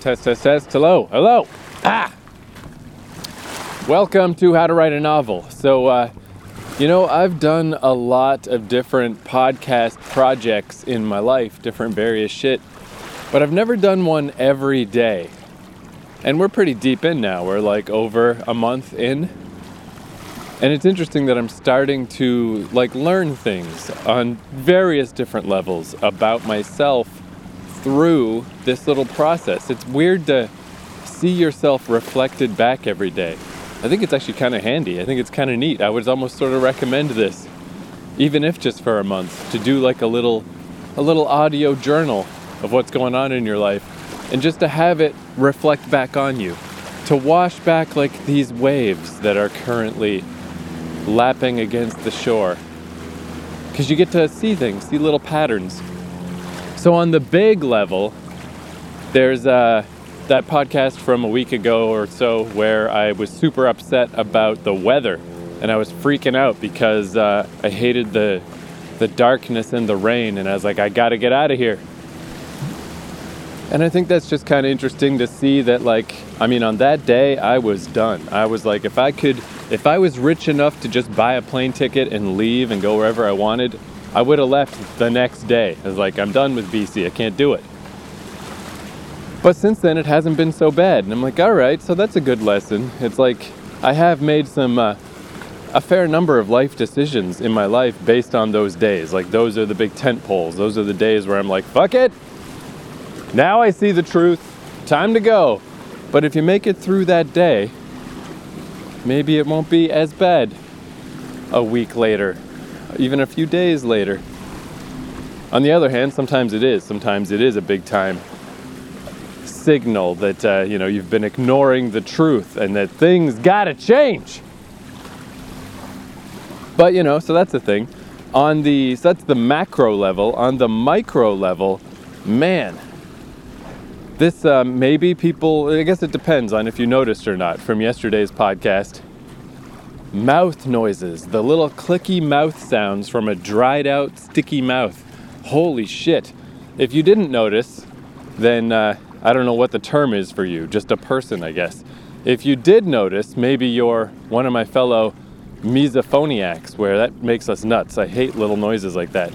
Test. Hello. Ah! Welcome to How to Write a Novel. So, I've done a lot of different podcast projects in my life, different various shit, but I've never done one every day. And we're pretty deep in now. We're like over a month in. And it's interesting that I'm starting to learn things on various different levels about myself through this little process. It's weird to see yourself reflected back every day. I think it's actually kind of handy. I think it's kind of neat. I would almost sort of recommend this, even if just for a month, to do a little audio journal of what's going on in your life and just to have it reflect back on you, to wash back like these waves that are currently lapping against the shore, because you get to see things, see little patterns. So on the big level, there's that podcast from a week ago or so where I was super upset about the weather, and I was freaking out because I hated the darkness and the rain, and I was like, I gotta get out of here. And I think that's just kind of interesting to see that, on that day, I was done. I was like, if I was rich enough to just buy a plane ticket and leave and go wherever I wanted, I would have left the next day. I was like, I'm done with BC. I can't do it. But since then, it hasn't been so bad. And I'm like, all right, so that's a good lesson. It's like I have made some a fair number of life decisions in my life based on those days. Those are the big tent poles. Those are the days where I'm like, fuck it. Now I see the truth. Time to go. But if you make it through that day, maybe it won't be as bad a week later, even a few days later. On the other hand, sometimes it is. Sometimes it is a big time signal that, you've been ignoring the truth and that things gotta change. But, so that's the thing. So that's the macro level. On the micro level, man. This, maybe people, I guess it depends on if you noticed or not from yesterday's podcast, mouth noises, the little clicky mouth sounds from a dried out, sticky mouth. Holy shit. If you didn't notice, then I don't know what the term is for you, just a person, I guess. If you did notice, maybe you're one of my fellow misophoniacs, where that makes us nuts. I hate little noises like that.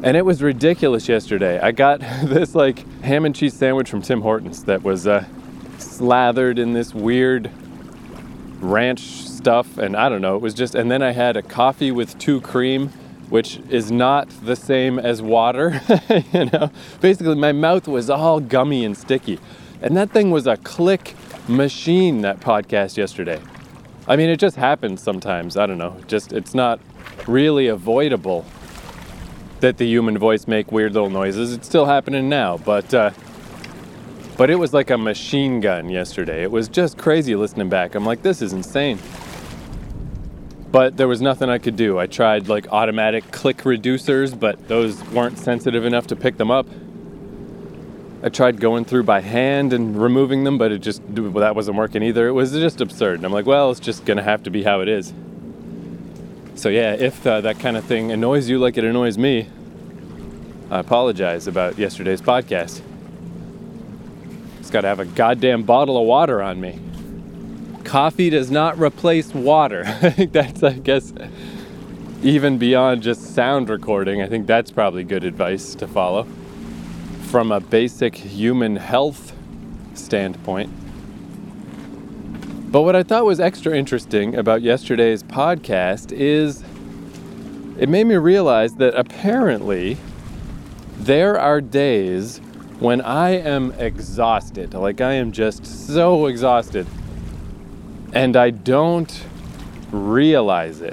And it was ridiculous yesterday. I got this ham and cheese sandwich from Tim Hortons that was slathered in this weird ranch stuff. And I don't know, it was just, and then I had a coffee with 2 cream, which is not the same as water, Basically, my mouth was all gummy and sticky. And that thing was a click machine, that podcast yesterday. I mean, it just happens sometimes. I don't know, it's not really avoidable that the human voice make weird little noises. It's still happening now, but it was like a machine gun yesterday. It was just crazy listening back. I'm like, this is insane. But there was nothing I could do. I tried automatic click reducers, but those weren't sensitive enough to pick them up. I tried going through by hand and removing them, but that wasn't working either. It was just absurd. And I'm like, well, it's just gonna have to be how it is. So yeah, if that kind of thing annoys you like it annoys me, I apologize about yesterday's podcast. It's got to have a goddamn bottle of water on me. Coffee does not replace water. I think that's, even beyond just sound recording, I think that's probably good advice to follow from a basic human health standpoint. But what I thought was extra interesting about yesterday's podcast is it made me realize that apparently there are days when I am exhausted, I am just so exhausted, and I don't realize it.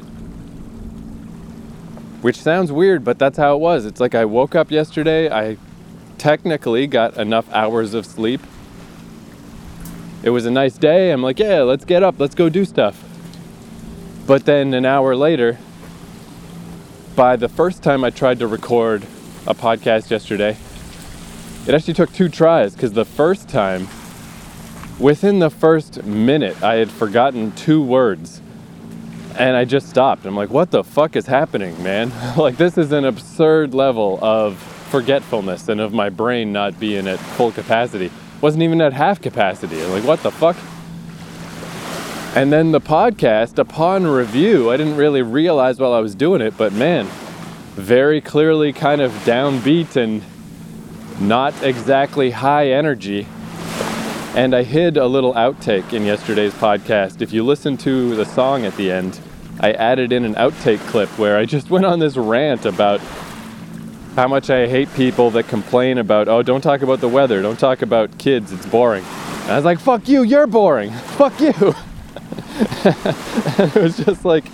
Which sounds weird, but that's how it was. It's I woke up yesterday, I technically got enough hours of sleep. It was a nice day. I'm like, yeah, let's get up. Let's go do stuff. But then an hour later, by the first time I tried to record a podcast yesterday, it actually took 2 tries because the first time, within the first minute, I had forgotten 2 words and I just stopped. I'm like, what the fuck is happening, man? This is an absurd level of forgetfulness and of my brain not being at full capacity. Wasn't even at half capacity. I'm like, what the fuck? And then the podcast, upon review, I didn't really realize while I was doing it, but man, very clearly kind of downbeat and not exactly high energy. And I hid a little outtake in yesterday's podcast. If you listen to the song at the end, I added in an outtake clip where I just went on this rant about how much I hate people that complain about, oh, don't talk about the weather, don't talk about kids, it's boring. And I was like, fuck you, you're boring, fuck you. And it was just like,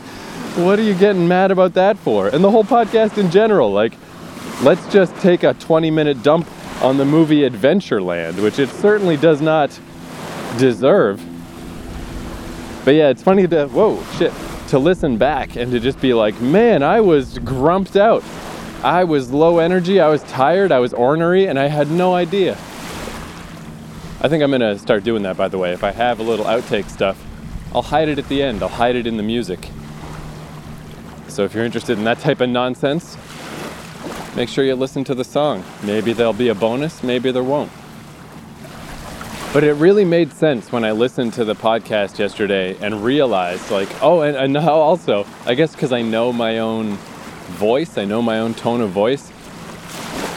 what are you getting mad about that for? And the whole podcast in general, like, let's just take a 20-minute dump on the movie Adventureland, which it certainly does not deserve. But yeah, it's funny to, to listen back and to just be like, man, I was grumped out. I was low energy, I was tired, I was ornery, and I had no idea. I think I'm going to start doing that, by the way. If I have a little outtake stuff, I'll hide it at the end. I'll hide it in the music. So if you're interested in that type of nonsense, make sure you listen to the song. Maybe there'll be a bonus, maybe there won't. But it really made sense when I listened to the podcast yesterday and realized, like, oh, and now also, I guess because I know my own voice, I know my own tone of voice.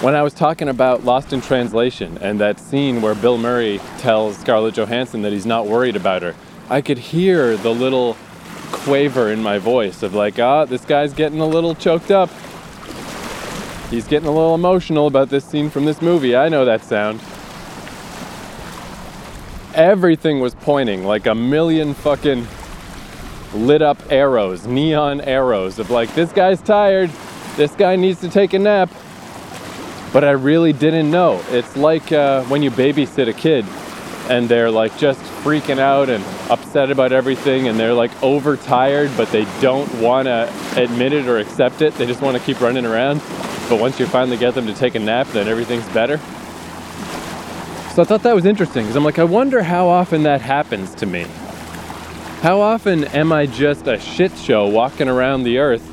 When I was talking about Lost in Translation and that scene where Bill Murray tells Scarlett Johansson that he's not worried about her, I could hear the little quaver in my voice of like, this guy's getting a little choked up. He's getting a little emotional about this scene from this movie. I know that sound. Everything was pointing like a million fucking lit up arrows, neon arrows of like, this guy's tired, this guy needs to take a nap. But I really didn't know. It's like when you babysit a kid and they're like just freaking out and upset about everything and they're like overtired, but they don't want to admit it or accept it. They just want to keep running around. But once you finally get them to take a nap, then everything's better. So I thought that was interesting because I'm like, I wonder how often that happens to me. How often am I just a shit show walking around the earth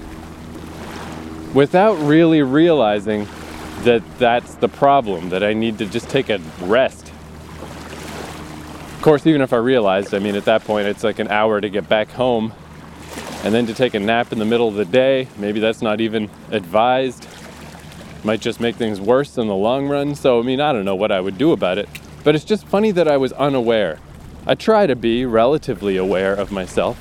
without really realizing that that's the problem, that I need to just take a rest. Of course, even if I realized, I mean, at that point, it's like an hour to get back home and then to take a nap in the middle of the day. Maybe that's not even advised. Might just make things worse in the long run. So, I mean, I don't know what I would do about it, but it's just funny that I was unaware. I try to be relatively aware of myself.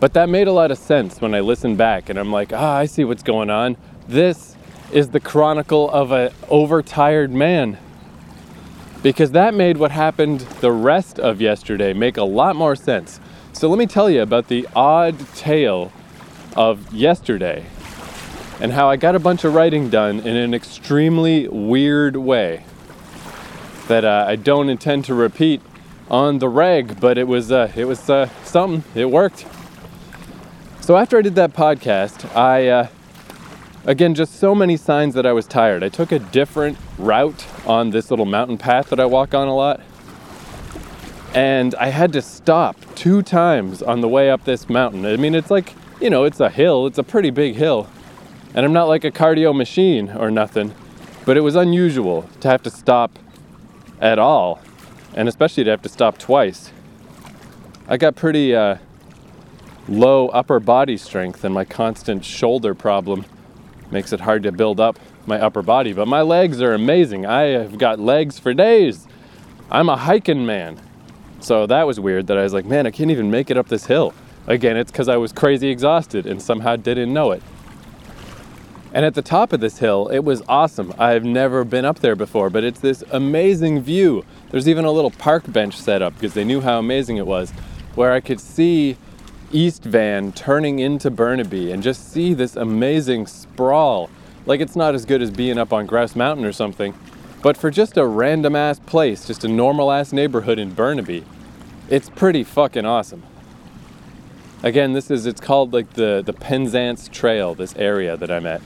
But that made a lot of sense when I listened back and I'm like, I see what's going on. This is the chronicle of an overtired man. Because that made what happened the rest of yesterday make a lot more sense. So let me tell you about the odd tale of yesterday. And how I got a bunch of writing done in an extremely weird way that I don't intend to repeat on the reg, but it was something. It worked. So after I did that podcast, I again, just so many signs that I was tired. I took a different route on this little mountain path that I walk on a lot, and I had to stop 2 times on the way up this mountain. I mean, it's like, you know, it's a hill. It's a pretty big hill. And I'm not like a cardio machine or nothing, but it was unusual to have to stop at all, and especially to have to stop twice. I got pretty low upper body strength, and my constant shoulder problem makes it hard to build up my upper body, but my legs are amazing. I have got legs for days. I'm a hiking man. So that was weird that I was like, man, I can't even make it up this hill. Again, it's because I was crazy exhausted and somehow didn't know it. And at the top of this hill, it was awesome. I've never been up there before, but it's this amazing view. There's even a little park bench set up because they knew how amazing it was, where I could see East Van turning into Burnaby and just see this amazing sprawl. Like, it's not as good as being up on Grouse Mountain or something, but for just a random ass place, just a normal ass neighborhood in Burnaby, it's pretty fucking awesome. Again, it's called like the Penzance Trail, this area that I'm at.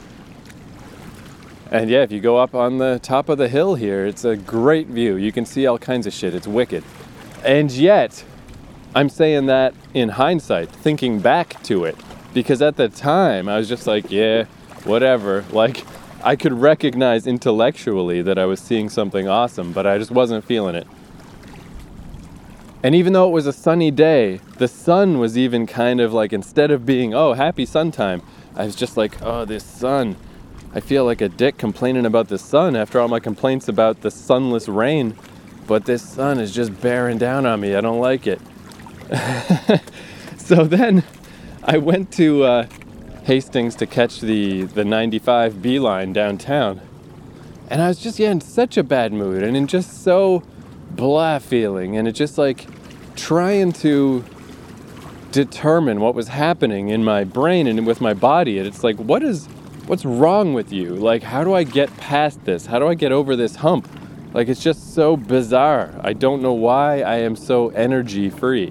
And yeah, if you go up on the top of the hill here, it's a great view. You can see all kinds of shit. It's wicked. And yet, I'm saying that in hindsight, thinking back to it, because at the time I was just like, yeah, whatever. Like, I could recognize intellectually that I was seeing something awesome, but I just wasn't feeling it. And even though it was a sunny day, the sun was even kind of like, instead of being, oh, happy sun time, I was just like, oh, this sun. I feel like a dick complaining about the sun after all my complaints about the sunless rain. But this sun is just bearing down on me. I don't like it. So then I went to Hastings to catch the 95 B line downtown. And I was just in such a bad mood and in just so blah feeling. And it just like trying to determine what was happening in my brain and with my body. And it's like, what's wrong with you? Like, how do I get past this? How do I get over this hump? Like, it's just so bizarre. I don't know why I am so energy free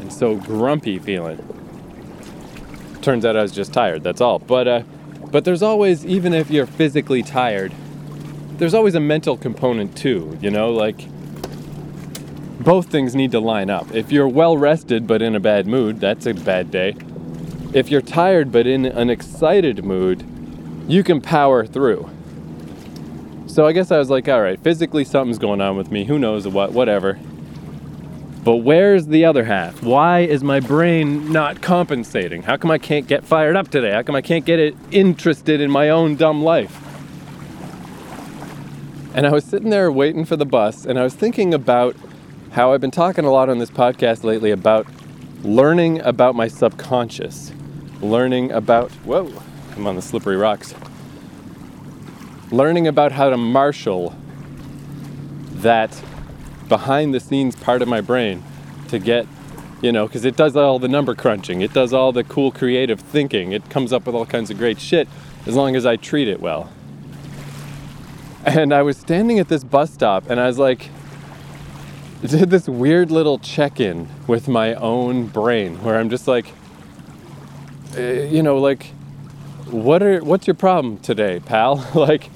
and so grumpy feeling. Turns out I was just tired, that's all. But there's always, even if you're physically tired, there's always a mental component too, you know? Like, both things need to line up. If you're well rested but in a bad mood, that's a bad day. If you're tired but in an excited mood, you can power through. So I guess I was like, all right, physically something's going on with me. Who knows what, whatever. But where's the other half? Why is my brain not compensating? How come I can't get fired up today? How come I can't get it interested in my own dumb life? And I was sitting there waiting for the bus, and I was thinking about how I've been talking a lot on this podcast lately about learning about my subconscious, learning about, whoa, I'm on the slippery rocks, learning about how to marshal that behind the scenes part of my brain to get, you know, because it does all the number crunching, it does all the cool creative thinking, it comes up with all kinds of great shit as long as I treat it well. And I was standing at this bus stop and I was like, did this weird little check-in with my own brain where I'm just like, you know, like, what's your problem today, pal? Like,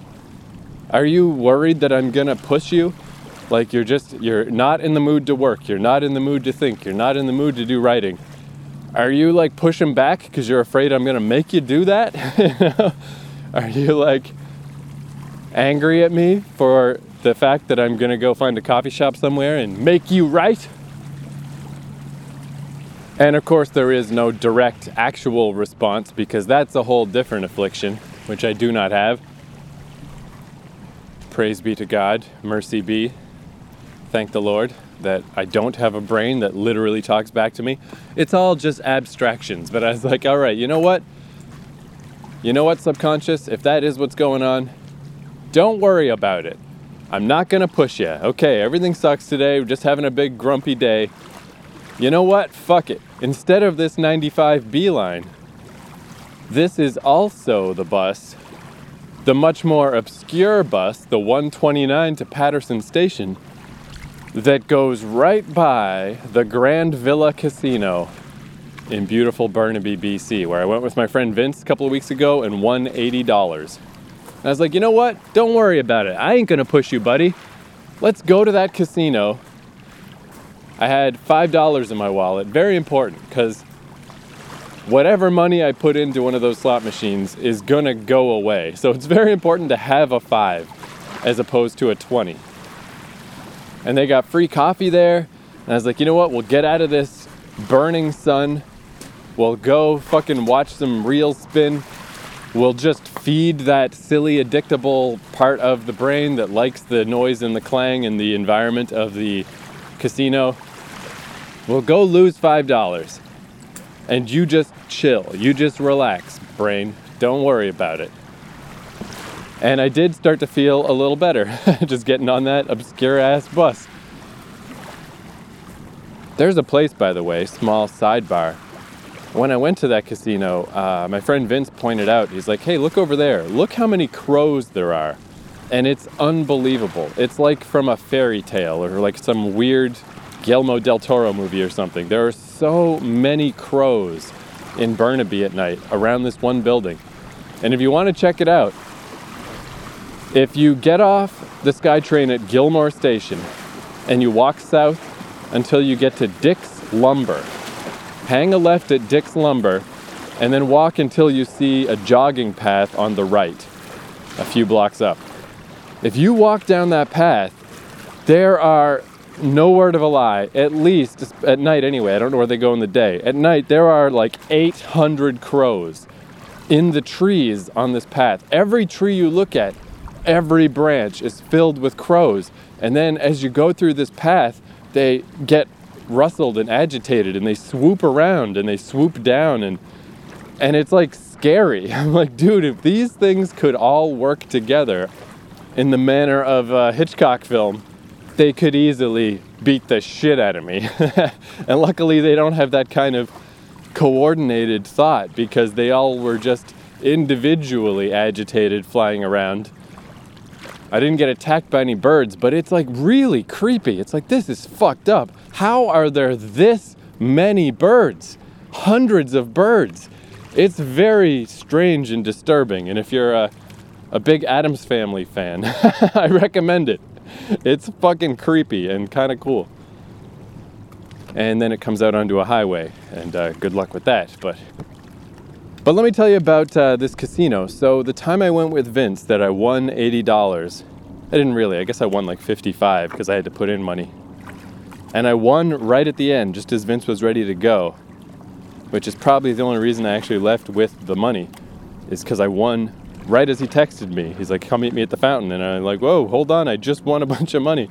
are you worried that I'm gonna push you? Like, you're not in the mood to work. You're not in the mood to think. You're not in the mood to do writing. Are you like pushing back because you're afraid I'm gonna make you do that? You know? Are you like angry at me for the fact that I'm gonna go find a coffee shop somewhere and make you right? And of course there is no direct actual response because that's a whole different affliction, which I do not have. Praise be to God, mercy be. Thank the Lord that I don't have a brain that literally talks back to me. It's all just abstractions, but I was like, all right, you know what? You know what, subconscious? If that is what's going on, don't worry about it. I'm not gonna push you. Okay, everything sucks today. We're just having a big grumpy day. You know what? Fuck it. Instead of this 95 B line, this is also the bus, the much more obscure bus, the 129 to Patterson Station, that goes right by the Grand Villa Casino in beautiful Burnaby, BC, where I went with my friend Vince a couple of weeks ago and won $80. I was like, you know what? Don't worry about it. I ain't gonna push you, buddy. Let's go to that casino. I had $5 in my wallet. Very important, because whatever money I put into one of those slot machines is gonna go away. So it's very important to have a 5 as opposed to a 20. And they got free coffee there. And I was like, you know what? We'll get out of this burning sun. We'll go fucking watch some reels spin. We'll just feed that silly, addictable part of the brain that likes the noise and the clang and the environment of the casino. We'll go lose $5. And you just chill. You just relax, brain. Don't worry about it. And I did start to feel a little better just getting on that obscure-ass bus. There's a place, by the way, small sidebar. When I went to that casino, my friend Vince pointed out, he's like, hey, look over there. Look how many crows there are. And it's unbelievable. It's like from a fairy tale or like some weird Guillermo del Toro movie or something. There are so many crows in Burnaby at night around this one building. And if you want to check it out, if you get off the SkyTrain at Gilmore Station and you walk south until you get to Dick's Lumber, hang a left at Dick's Lumber and then walk until you see a jogging path on the right. a few blocks up. If you walk down that path, there are, no word of a lie, at least at night anyway, I don't know where they go in the day, at night there are like 800 crows in the trees on this path. Every tree you look at, every branch is filled with crows. And then as you go through this path, they get rustled and agitated and they swoop around and they swoop down, and it's like scary. I'm like, dude, if these things could all work together in the manner of a Hitchcock film, they could easily beat the shit out of me. And luckily they don't have that kind of coordinated thought, because they all were just individually agitated flying around. I didn't get attacked by any birds, but it's like really creepy. It's like, this is fucked up. How are there this many birds? Hundreds of birds. It's very strange and disturbing. And if you're a big Addams Family fan, I recommend it. It's fucking creepy and kind of cool. And then it comes out onto a highway, and good luck with that. But let me tell you about this casino. So the time I went with Vince that I won $80, I didn't really, I guess I won like 55 because I had to put in money. And I won right at the end, just as Vince was ready to go, which is probably the only reason I actually left with the money, is because I won right as he texted me. He's like, come meet me at the fountain. And I'm like, whoa, hold on, I just won a bunch of money.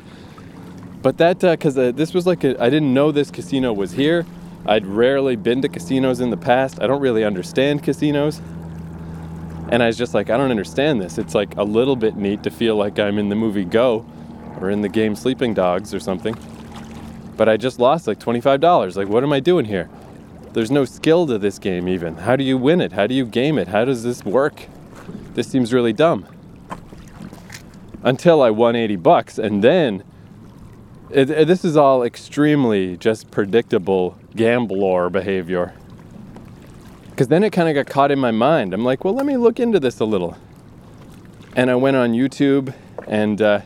But that, because this was like, I didn't know this casino was here. I'd rarely been to casinos in the past. I don't really understand casinos. And I was just like, I don't understand this. It's like a little bit neat to feel like I'm in the movie Go or in the game Sleeping Dogs or something. But I just lost like $25. Like, what am I doing here? There's no skill to this game even. How do you win it? How do you game it? How does this work? This seems really dumb. Until I won $80, and then this is all extremely just predictable gambler behavior. Because then it kind of got caught in my mind. I'm like, well, let me look into this a little. And I went on YouTube and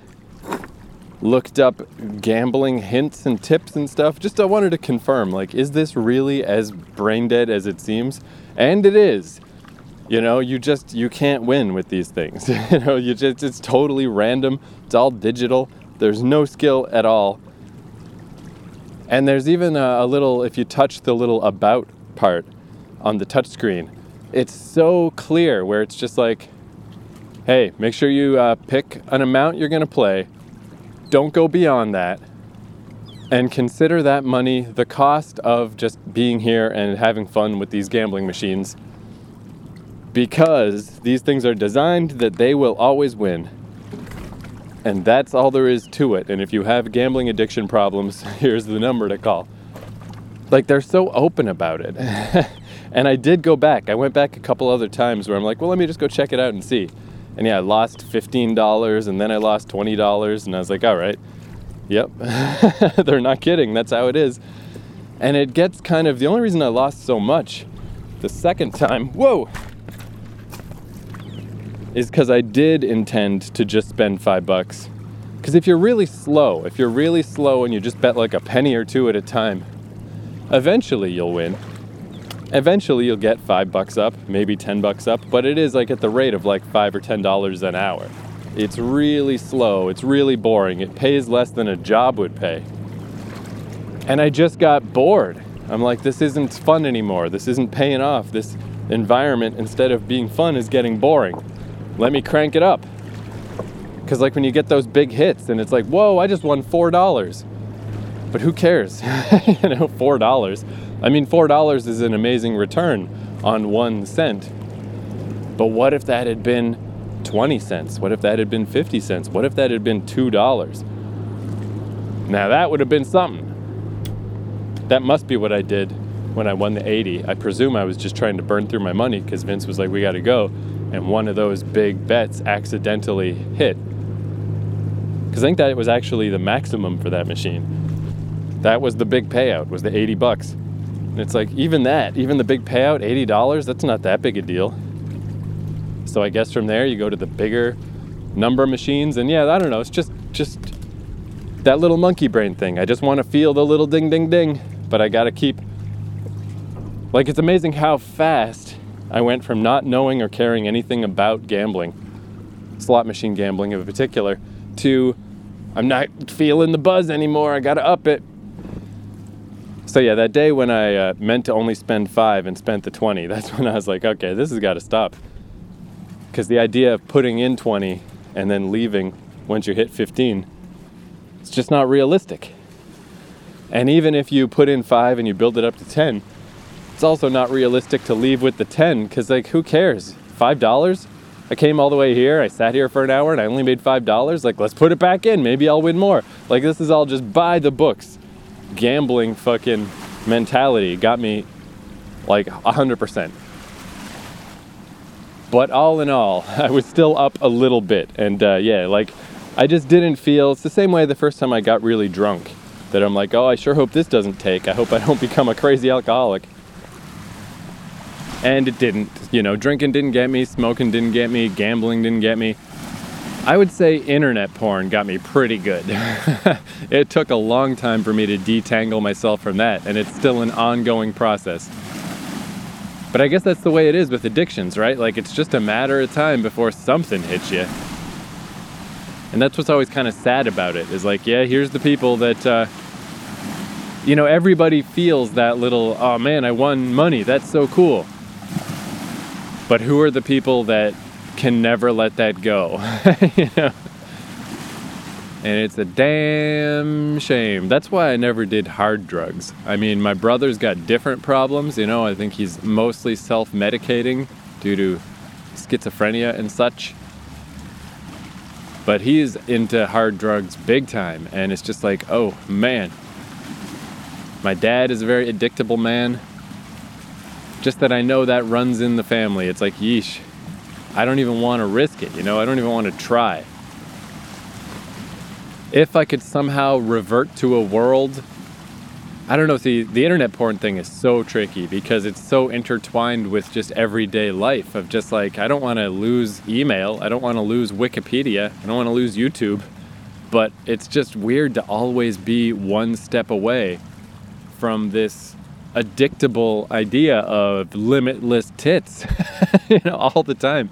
looked up gambling hints and tips and stuff. Just I wanted to confirm, like, is this really as brain dead as it seems? And it is. You know, you can't win with these things. You know, it's totally random. It's all digital. There's no skill at all. And there's even a little, if you touch the little about part on the touchscreen, it's so clear where it's just like, hey, make sure you pick an amount you're going to play. Don't go beyond that. And consider that money the cost of just being here and having fun with these gambling machines. Because these things are designed that they will always win. And that's all there is to it. And if you have gambling addiction problems, here's the number to call. Like, they're so open about it. And I did go back. I went back a couple other times where I'm like, well, let me just go check it out and see. And yeah, I lost $15 and then I lost $20. And I was like, all right, yep, they're not kidding. That's how it is. And it gets kind of, the only reason I lost so much the second time, whoa, is because I did intend to just spend $5. Because if you're really slow, and you just bet like a penny or two at a time, eventually you'll win. Eventually you'll get $5 up, maybe $10 up, but it is like at the rate of like $5 or $10 an hour. It's really slow, it's really boring, it pays less than a job would pay. And I just got bored. I'm like, this isn't fun anymore, this isn't paying off, this environment, instead of being fun, is getting boring. Let me crank it up. Because like when you get those big hits and it's like, whoa, I just won $4. But who cares? You know, $4. I mean, $4 is an amazing return on 1 cent. But what if that had been 20 cents? What if that had been 50 cents? What if that had been $2? Now that would have been something. That must be what I did when I won the 80. I presume I was just trying to burn through my money because Vince was like, we got to go. And one of those big bets accidentally hit. Because I think that was actually the maximum for that machine. That was the big payout, was the $80. And it's like, even the big payout, $80, that's not that big a deal. So I guess from there you go to the bigger number machines. And yeah, I don't know, it's just that little monkey brain thing. I just want to feel the little ding, ding, ding. But I got to keep, like, it's amazing how fast I went from not knowing or caring anything about gambling slot machine gambling in particular, to I'm not feeling the buzz anymore, I gotta up it. So yeah, that day when I meant to only spend $5 and spent the $20, that's when I was like, okay, this has got to stop. Because the idea of putting in $20 and then leaving once you hit $15, it's just not realistic. And even if you put in $5 and you build it up to $10, it's also not realistic to leave with the $10, because like, who cares? $5? I came all the way here, I sat here for an hour and I only made $5. Like, let's put it back in, maybe I'll win more. Like, this is all just by the books. Gambling fucking mentality got me like 100%. But all in all, I was still up a little bit. And yeah, like, I just didn't feel, it's the same way the first time I got really drunk, that I'm like, oh, I sure hope this doesn't take. I hope I don't become a crazy alcoholic. And it didn't. You know, drinking didn't get me, smoking didn't get me, gambling didn't get me. I would say internet porn got me pretty good. It took a long time for me to detangle myself from that, and it's still an ongoing process. But I guess that's the way it is with addictions, right? Like, it's just a matter of time before something hits you. And that's what's always kind of sad about it, is like, yeah, here's the people that, you know, everybody feels that little, oh man, I won money, that's so cool. But who are the people that can never let that go? You know? And it's a damn shame. That's why I never did hard drugs. I mean, my brother's got different problems, you know. I think he's mostly self-medicating due to schizophrenia and such. But he's into hard drugs big time, and it's just like, oh man. My dad is a very addictable man. Just that I know that runs in the family. It's like, yeesh, I don't even want to risk it, you know? I don't even want to try. If I could somehow revert to a world, I don't know, see, the internet porn thing is so tricky because it's so intertwined with just everyday life of just like, I don't want to lose email, I don't want to lose Wikipedia, I don't want to lose YouTube, but it's just weird to always be one step away from this addictable idea of limitless tits, you know, all the time.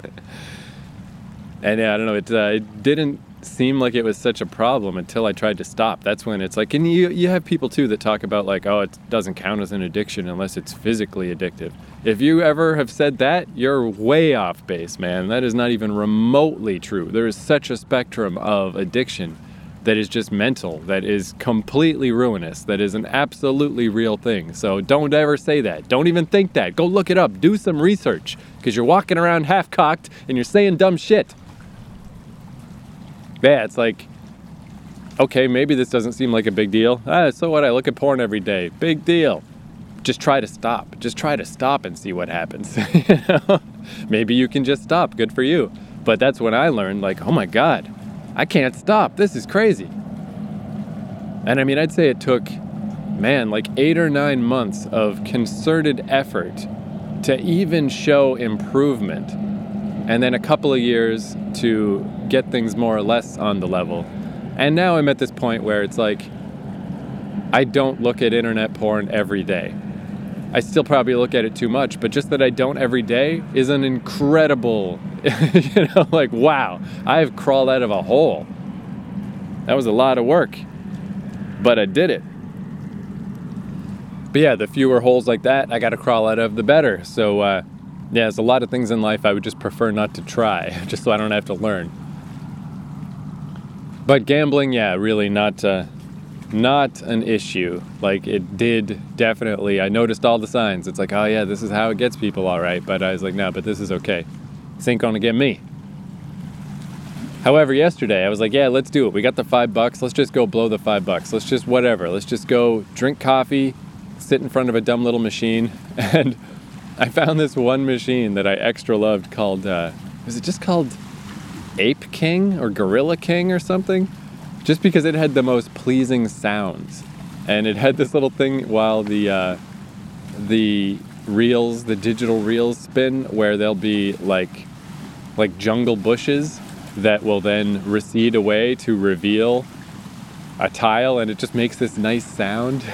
And yeah, I don't know, it didn't seem like it was such a problem until I tried to stop. That's when it's like, and you have people too that talk about like, oh, it doesn't count as an addiction unless it's physically addictive. If you ever have said that, you're way off base, man. That is not even remotely true. There is such a spectrum of addiction that is just mental, that is completely ruinous, that is an absolutely real thing. So don't ever say that. Don't even think that. Go look it up. Do some research, because you're walking around half-cocked and you're saying dumb shit. Yeah, it's like, okay, maybe this doesn't seem like a big deal. So what? I look at porn every day. Big deal. Just try to stop. Just try to stop and see what happens. You know? Maybe you can just stop. Good for you. But that's when I learned, like, oh my God, I can't stop. This is crazy. And I mean, I'd say it took, man, like 8 or 9 months of concerted effort to even show improvement. And then a couple of years to get things more or less on the level. And now I'm at this point where it's like, I don't look at internet porn every day. I still probably look at it too much, but just that I don't every day is an incredible, you know, like, wow, I've crawled out of a hole. That was a lot of work, but I did it. But yeah, the fewer holes like that I got to crawl out of, the better. So yeah, there's a lot of things in life I would just prefer not to try, just so I don't have to learn. But gambling, yeah, really not an issue. Like, it did definitely, I noticed all the signs. It's like, oh yeah, this is how it gets people, all right. But I was like, no, but this is okay. This ain't gonna get me. However, yesterday I was like, yeah, let's do it. We got the $5. Let's just go blow the $5. Let's just whatever. Let's just go drink coffee, sit in front of a dumb little machine. And I found this one machine that I extra loved called, was it just called Ape King or Gorilla King or something? Just because it had the most pleasing sounds. And it had this little thing while the reels, the digital reels spin, where there'll be like jungle bushes that will then recede away to reveal a tile, and it just makes this nice sound.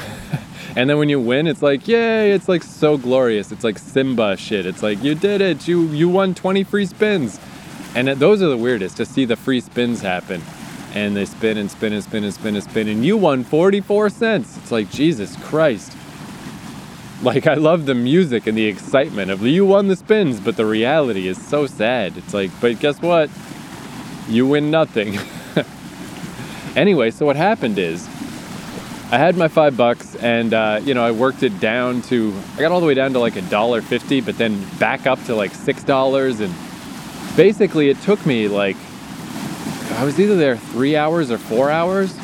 And then when you win, it's like, yay, it's like so glorious. It's like Simba shit. It's like, you did it, you won 20 free spins. And those are the weirdest, to see the free spins happen. And they spin and spin and spin and spin and spin, and you won 44 cents. It's like, Jesus Christ. Like, I love the music and the excitement of you won the spins, but the reality is so sad. It's like, but guess what? You win nothing. Anyway, so what happened is I had my $5 and, I worked it down to, I got all the way down to like $1.50, but then back up to like $6. And basically it took me like, I was either there 3 hours or 4 hours.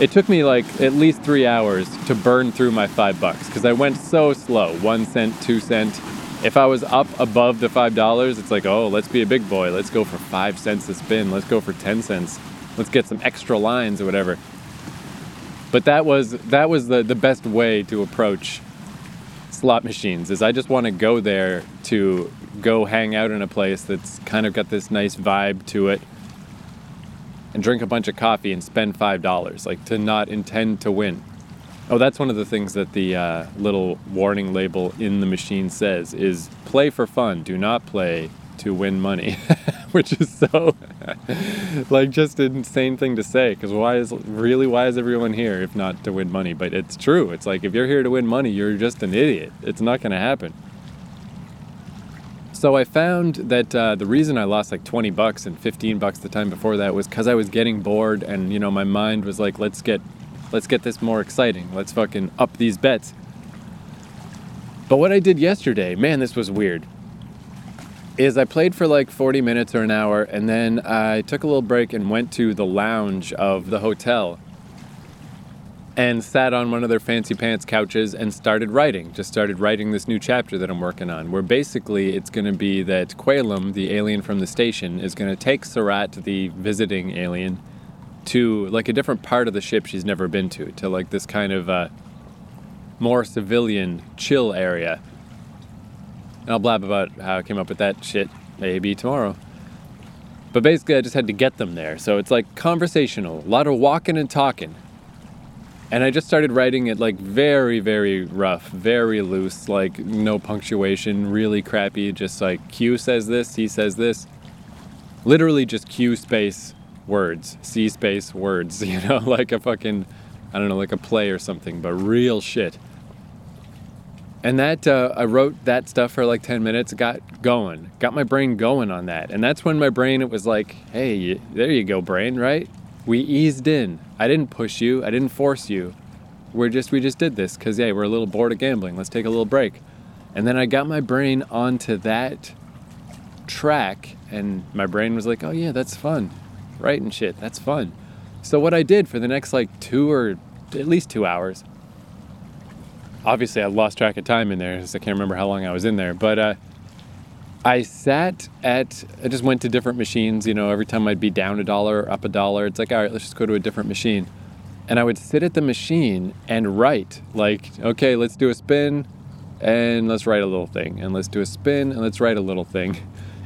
It took me like at least 3 hours to burn through my $5 because I went so slow, 1 cent, 2 cent. If I was up above the $5, it's like, oh, let's be a big boy. Let's go for 5 cents a spin. Let's go for 10 cents. Let's get some extra lines or whatever. But that was the best way to approach slot machines, is I just want to go there to go hang out in a place that's kind of got this nice vibe to it and drink a bunch of coffee and spend $5, like to not intend to win. Oh, that's one of the things that the little warning label in the machine says is play for fun, do not play to win money, which is so like just an insane thing to say, because why is everyone here if not to win money? But it's true. It's like, if you're here to win money, you're just an idiot. It's not going to happen. So I found that the reason I lost like $20 and $15 the time before that was because I was getting bored, and my mind was like, let's get this more exciting. Let's fucking up these bets. But what I did yesterday, man, this was weird, is I played for like 40 minutes or an hour, and then I took a little break and went to the lounge of the hotel and sat on one of their fancy pants couches and started writing. Just started writing this new chapter that I'm working on, where basically it's going to be that Qualum, the alien from the station, is going to take Sarat, the visiting alien, to like a different part of the ship she's never been to like this kind of more civilian, chill area. And I'll blab about how I came up with that shit maybe tomorrow. But basically I just had to get them there. So it's like conversational, a lot of walking and talking. And I just started writing it like very, very rough, very loose, like no punctuation, really crappy, just like Q says this, C says this. Literally just Q space words, C space words, like a fucking, I don't know, like a play or something, but real shit. And that, I wrote that stuff for like 10 minutes, got my brain going on that. And that's when my brain, it was like, hey, there you go, brain, right? We eased in. I didn't push you. I didn't force you. We just did this because, yeah, we're a little bored of gambling. Let's take a little break. And then I got my brain onto that track, and my brain was like, oh, yeah, that's fun. Right and shit, that's fun. So what I did for the next, like, 2 hours, obviously I lost track of time in there because I can't remember how long I was in there, but I just went to different machines, every time I'd be down $1, up $1, it's like, all right, let's just go to a different machine. And I would sit at the machine and write, like, okay, let's do a spin, and let's write a little thing, and let's do a spin, and let's write a little thing.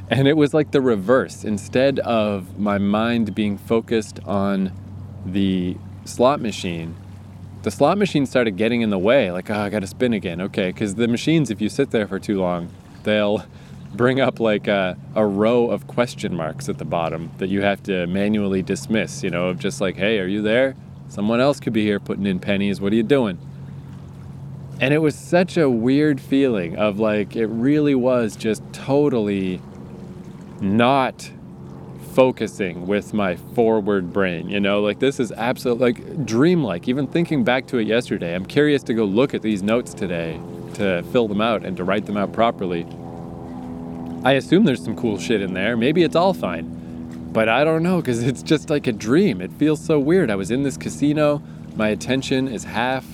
And it was like the reverse. Instead of my mind being focused on the slot machine started getting in the way, like, oh, I gotta spin again, okay. Because the machines, if you sit there for too long, they'll bring up like a row of question marks at the bottom that you have to manually dismiss, of just like, hey, are you there? Someone else could be here putting in pennies. What are you doing? And it was such a weird feeling of like, it really was just totally not focusing with my forward brain, like this is absolutely like dreamlike. Even thinking back to it yesterday, I'm curious to go look at these notes today to fill them out and to write them out properly. I assume there's some cool shit in there. Maybe it's all fine. But I don't know, because it's just like a dream. It feels so weird. I was in this casino. My attention is half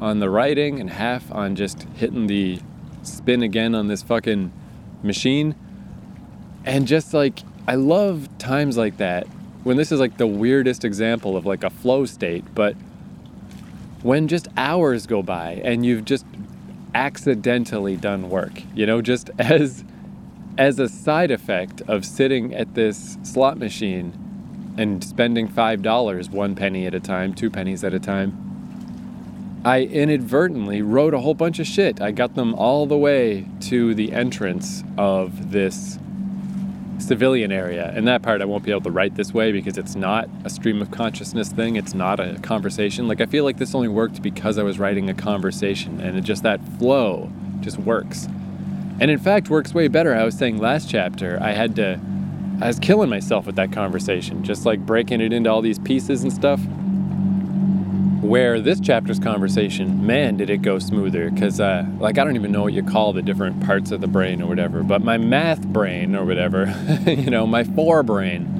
on the writing and half on just hitting the spin again on this fucking machine. And just like, I love times like that, when this is like the weirdest example of like a flow state, but when just hours go by and you've just accidentally done work, just as a side effect of sitting at this slot machine and spending $5, 1 penny at a time, 2 pennies at a time, I inadvertently wrote a whole bunch of shit. I got them all the way to the entrance of this civilian area. And that part I won't be able to write this way because it's not a stream of consciousness thing. It's not a conversation. Like, I feel like this only worked because I was writing a conversation, and it just, that flow just works. And in fact, works way better. I was saying last chapter, I was killing myself with that conversation, just like breaking it into all these pieces and stuff. Where this chapter's conversation, man, did it go smoother, because I don't even know what you call the different parts of the brain or whatever, but my math brain or whatever, my forebrain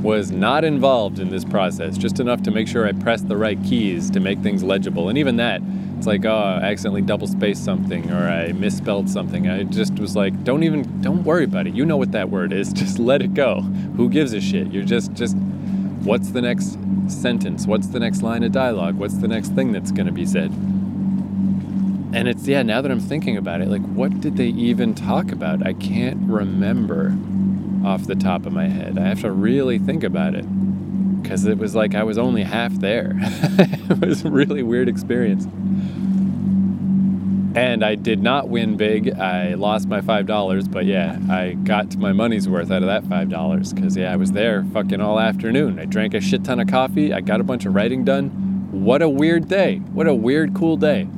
was not involved in this process, just enough to make sure I pressed the right keys to make things legible. And even that, it's like, oh, I accidentally double-spaced something, or I misspelled something. I just was like, don't worry about it. You know what that word is. Just let it go. Who gives a shit? You're just, what's the next sentence? What's the next line of dialogue? What's the next thing that's going to be said? And it's, now that I'm thinking about it, like, what did they even talk about? I can't remember off the top of my head. I have to really think about it, because it was like I was only half there. It was a really weird experience. And I did not win big. I lost my $5, but I got my money's worth out of that $5, because I was there fucking all afternoon. I drank a shit ton of coffee. I got a bunch of writing done. What a weird day. What a weird, cool day.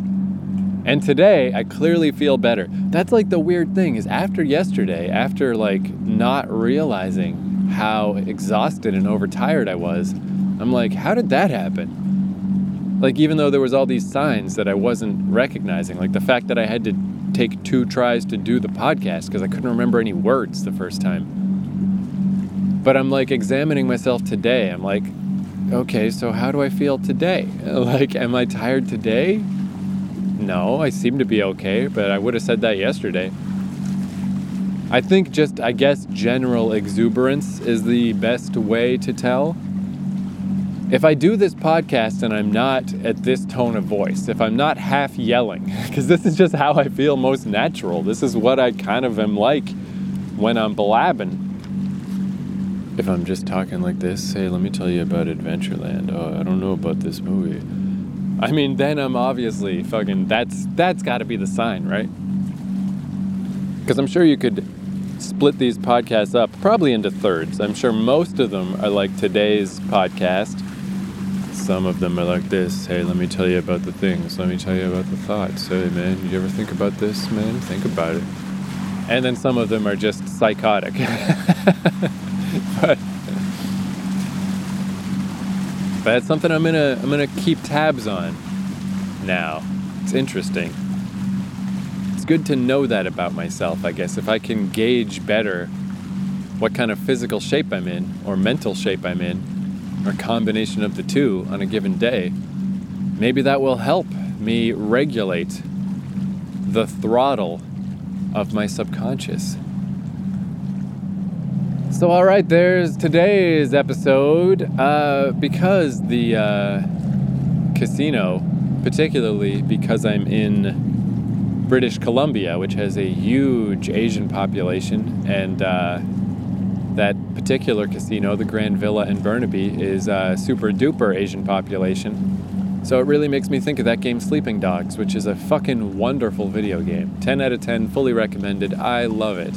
And today, I clearly feel better. That's like the weird thing, is after yesterday, after like not realizing how exhausted and overtired I was, I'm like, how did that happen? Like, even though there was all these signs that I wasn't recognizing, like the fact that I had to take 2 tries to do the podcast because I couldn't remember any words the first time. But I'm like examining myself today. I'm like, okay, so how do I feel today? Like, am I tired today? No, I seem to be okay, but I would have said that yesterday. I think just, I guess, general exuberance is the best way to tell. If I do this podcast and I'm not at this tone of voice, if I'm not half yelling, because this is just how I feel most natural. This is what I kind of am like when I'm blabbing. If I'm just talking like this, hey, let me tell you about Adventureland. Oh, I don't know about this movie. I mean, then I'm obviously fucking, that's got to be the sign, right? Because I'm sure you could split these podcasts up probably into thirds. I'm sure most of them are like today's podcast. Some of them are like this. Hey, let me tell you about the things. Let me tell you about the thoughts. Hey, man, did you ever think about this, man? Think about it. And then some of them are just psychotic. But that's something I'm gonna keep tabs on now. It's interesting. It's good to know that about myself, I guess. If I can gauge better what kind of physical shape I'm in, or mental shape I'm in, or combination of the two on a given day, maybe that will help me regulate the throttle of my subconscious. So all right, there's today's episode. Because the casino, particularly because I'm in British Columbia, which has a huge Asian population, and that particular casino, the Grand Villa in Burnaby, is a super duper Asian population. So it really makes me think of that game Sleeping Dogs, which is a fucking wonderful video game. 10 out of 10, fully recommended. I love it.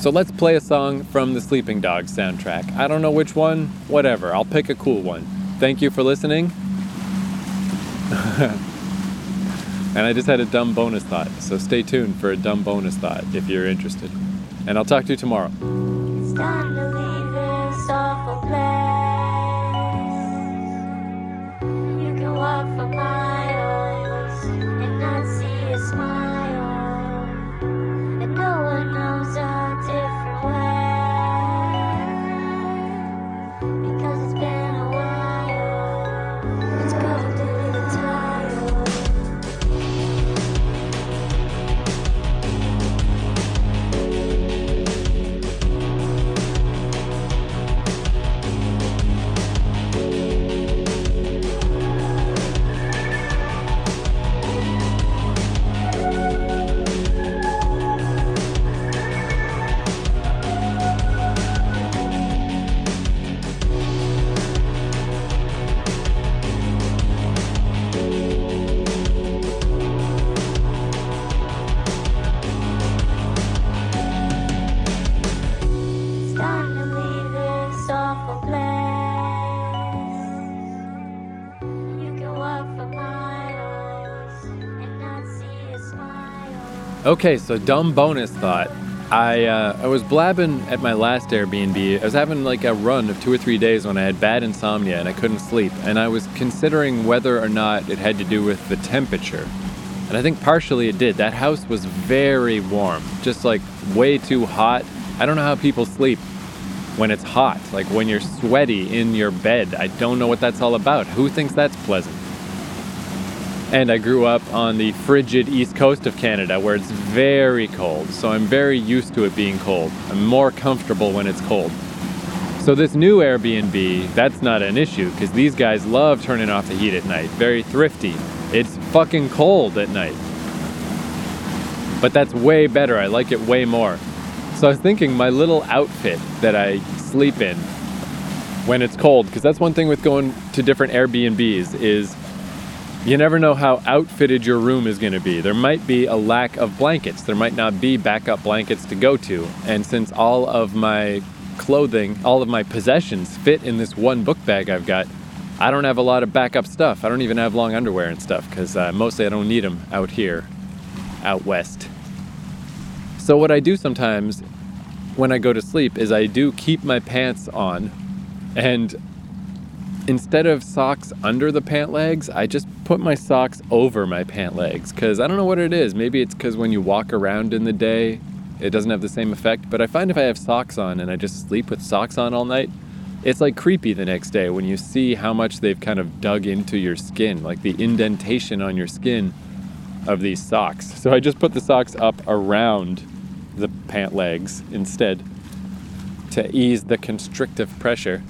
So let's play a song from the Sleeping Dogs soundtrack. I don't know which one, whatever. I'll pick a cool one. Thank you for listening. And I just had a dumb bonus thought, so stay tuned for a dumb bonus thought if you're interested. And I'll talk to you tomorrow. It's time to leave this awful place. You can walk for miles and not see a smile. And no one knows a different way. Because it's been a while. It's cold in the tile. Okay, so dumb bonus thought. I was blabbing at my last Airbnb. I was having like a run of 2 or 3 days when I had bad insomnia and I couldn't sleep. And I was considering whether or not it had to do with the temperature. And I think partially it did. That house was very warm, just like way too hot. I don't know how people sleep when it's hot, like when you're sweaty in your bed. I don't know what that's all about. Who thinks that's pleasant? And I grew up on the frigid east coast of Canada where it's very cold. So I'm very used to it being cold. I'm more comfortable when it's cold. So this new Airbnb, that's not an issue because these guys love turning off the heat at night. Very thrifty. It's fucking cold at night. But that's way better. I like it way more. So I was thinking my little outfit that I sleep in when it's cold, because that's one thing with going to different Airbnbs is you never know how outfitted your room is going to be. There might be a lack of blankets. There might not be backup blankets to go to. And since all of my clothing, all of my possessions fit in this one book bag I've got, I don't have a lot of backup stuff. I don't even have long underwear and stuff because mostly I don't need them out here, out west. So what I do sometimes when I go to sleep is I do keep my pants on, and instead of socks under the pant legs, I just put my socks over my pant legs because I don't know what it is. Maybe it's because when you walk around in the day, it doesn't have the same effect. But I find if I have socks on and I just sleep with socks on all night, it's like creepy the next day when you see how much they've kind of dug into your skin, like the indentation on your skin of these socks. So I just put the socks up around the pant legs instead to ease the constrictive pressure.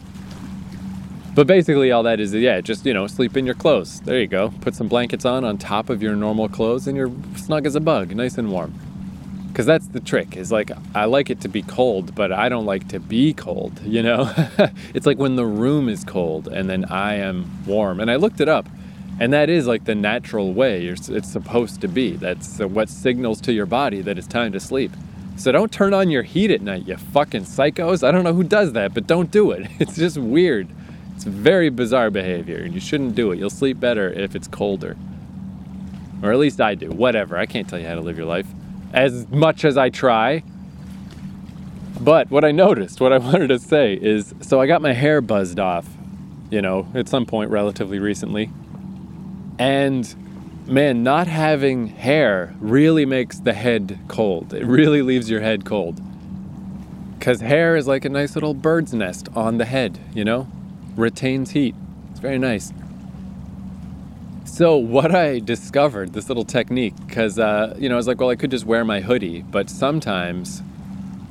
But basically all that is, just, sleep in your clothes. There you go. Put some blankets on top of your normal clothes and you're snug as a bug, nice and warm. Because that's the trick, is like, I like it to be cold, but I don't like to be cold, It's like when the room is cold and then I am warm. And I looked it up. And that is like the natural way it's supposed to be. That's what signals to your body that it's time to sleep. So don't turn on your heat at night, you fucking psychos. I don't know who does that, but don't do it. It's just weird. It's very bizarre behavior, and you shouldn't do it. You'll sleep better if it's colder. Or at least I do. Whatever. I can't tell you how to live your life as much as I try. But what I noticed, what I wanted to say is, so I got my hair buzzed off, at some point relatively recently. And man, not having hair really makes the head cold. It really leaves your head cold. Because hair is like a nice little bird's nest on the head, Retains heat. It's very nice. So what I discovered, this little technique, because, I was like, well, I could just wear my hoodie. But sometimes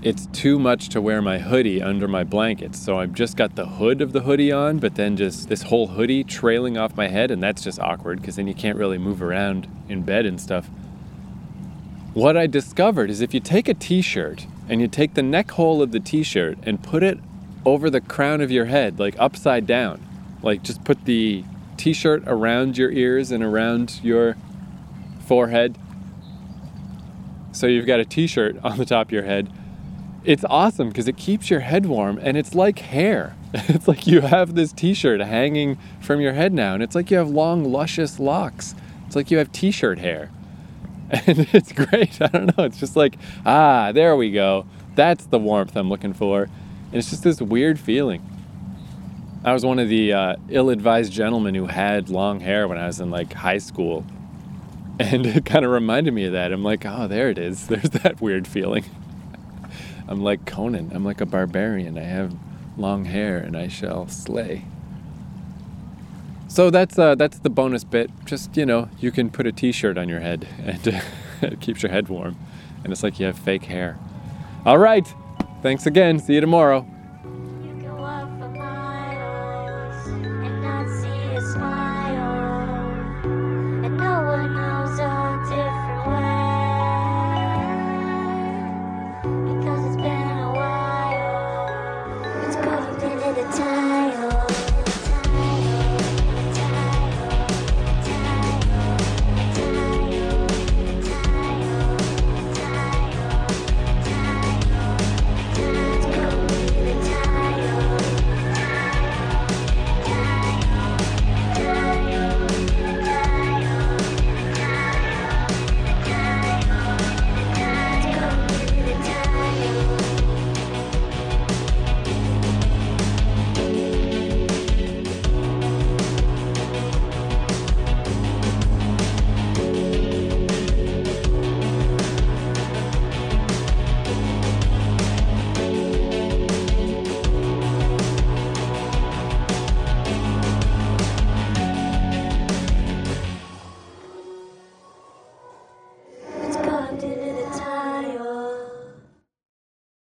it's too much to wear my hoodie under my blankets. So I've just got the hood of the hoodie on, but then just this whole hoodie trailing off my head. And that's just awkward because then you can't really move around in bed and stuff. What I discovered is if you take a t-shirt and you take the neck hole of the t-shirt and put it over the crown of your head, like upside down, like just put the t-shirt around your ears and around your forehead. So you've got a t-shirt on the top of your head. It's awesome because it keeps your head warm and it's like hair. It's like you have this t-shirt hanging from your head now and it's like you have long, luscious locks. It's like you have t-shirt hair. And it's great. I don't know. It's just like, there we go. That's the warmth I'm looking for. And it's just this weird feeling. I was one of the ill-advised gentlemen who had long hair when I was in like high school. And it kind of reminded me of that. I'm like, there it is. There's that weird feeling. I'm like Conan. I'm like a barbarian. I have long hair and I shall slay. So that's the bonus bit. Just, you can put a t-shirt on your head and it keeps your head warm. And it's like you have fake hair. All right. Thanks again. See you tomorrow.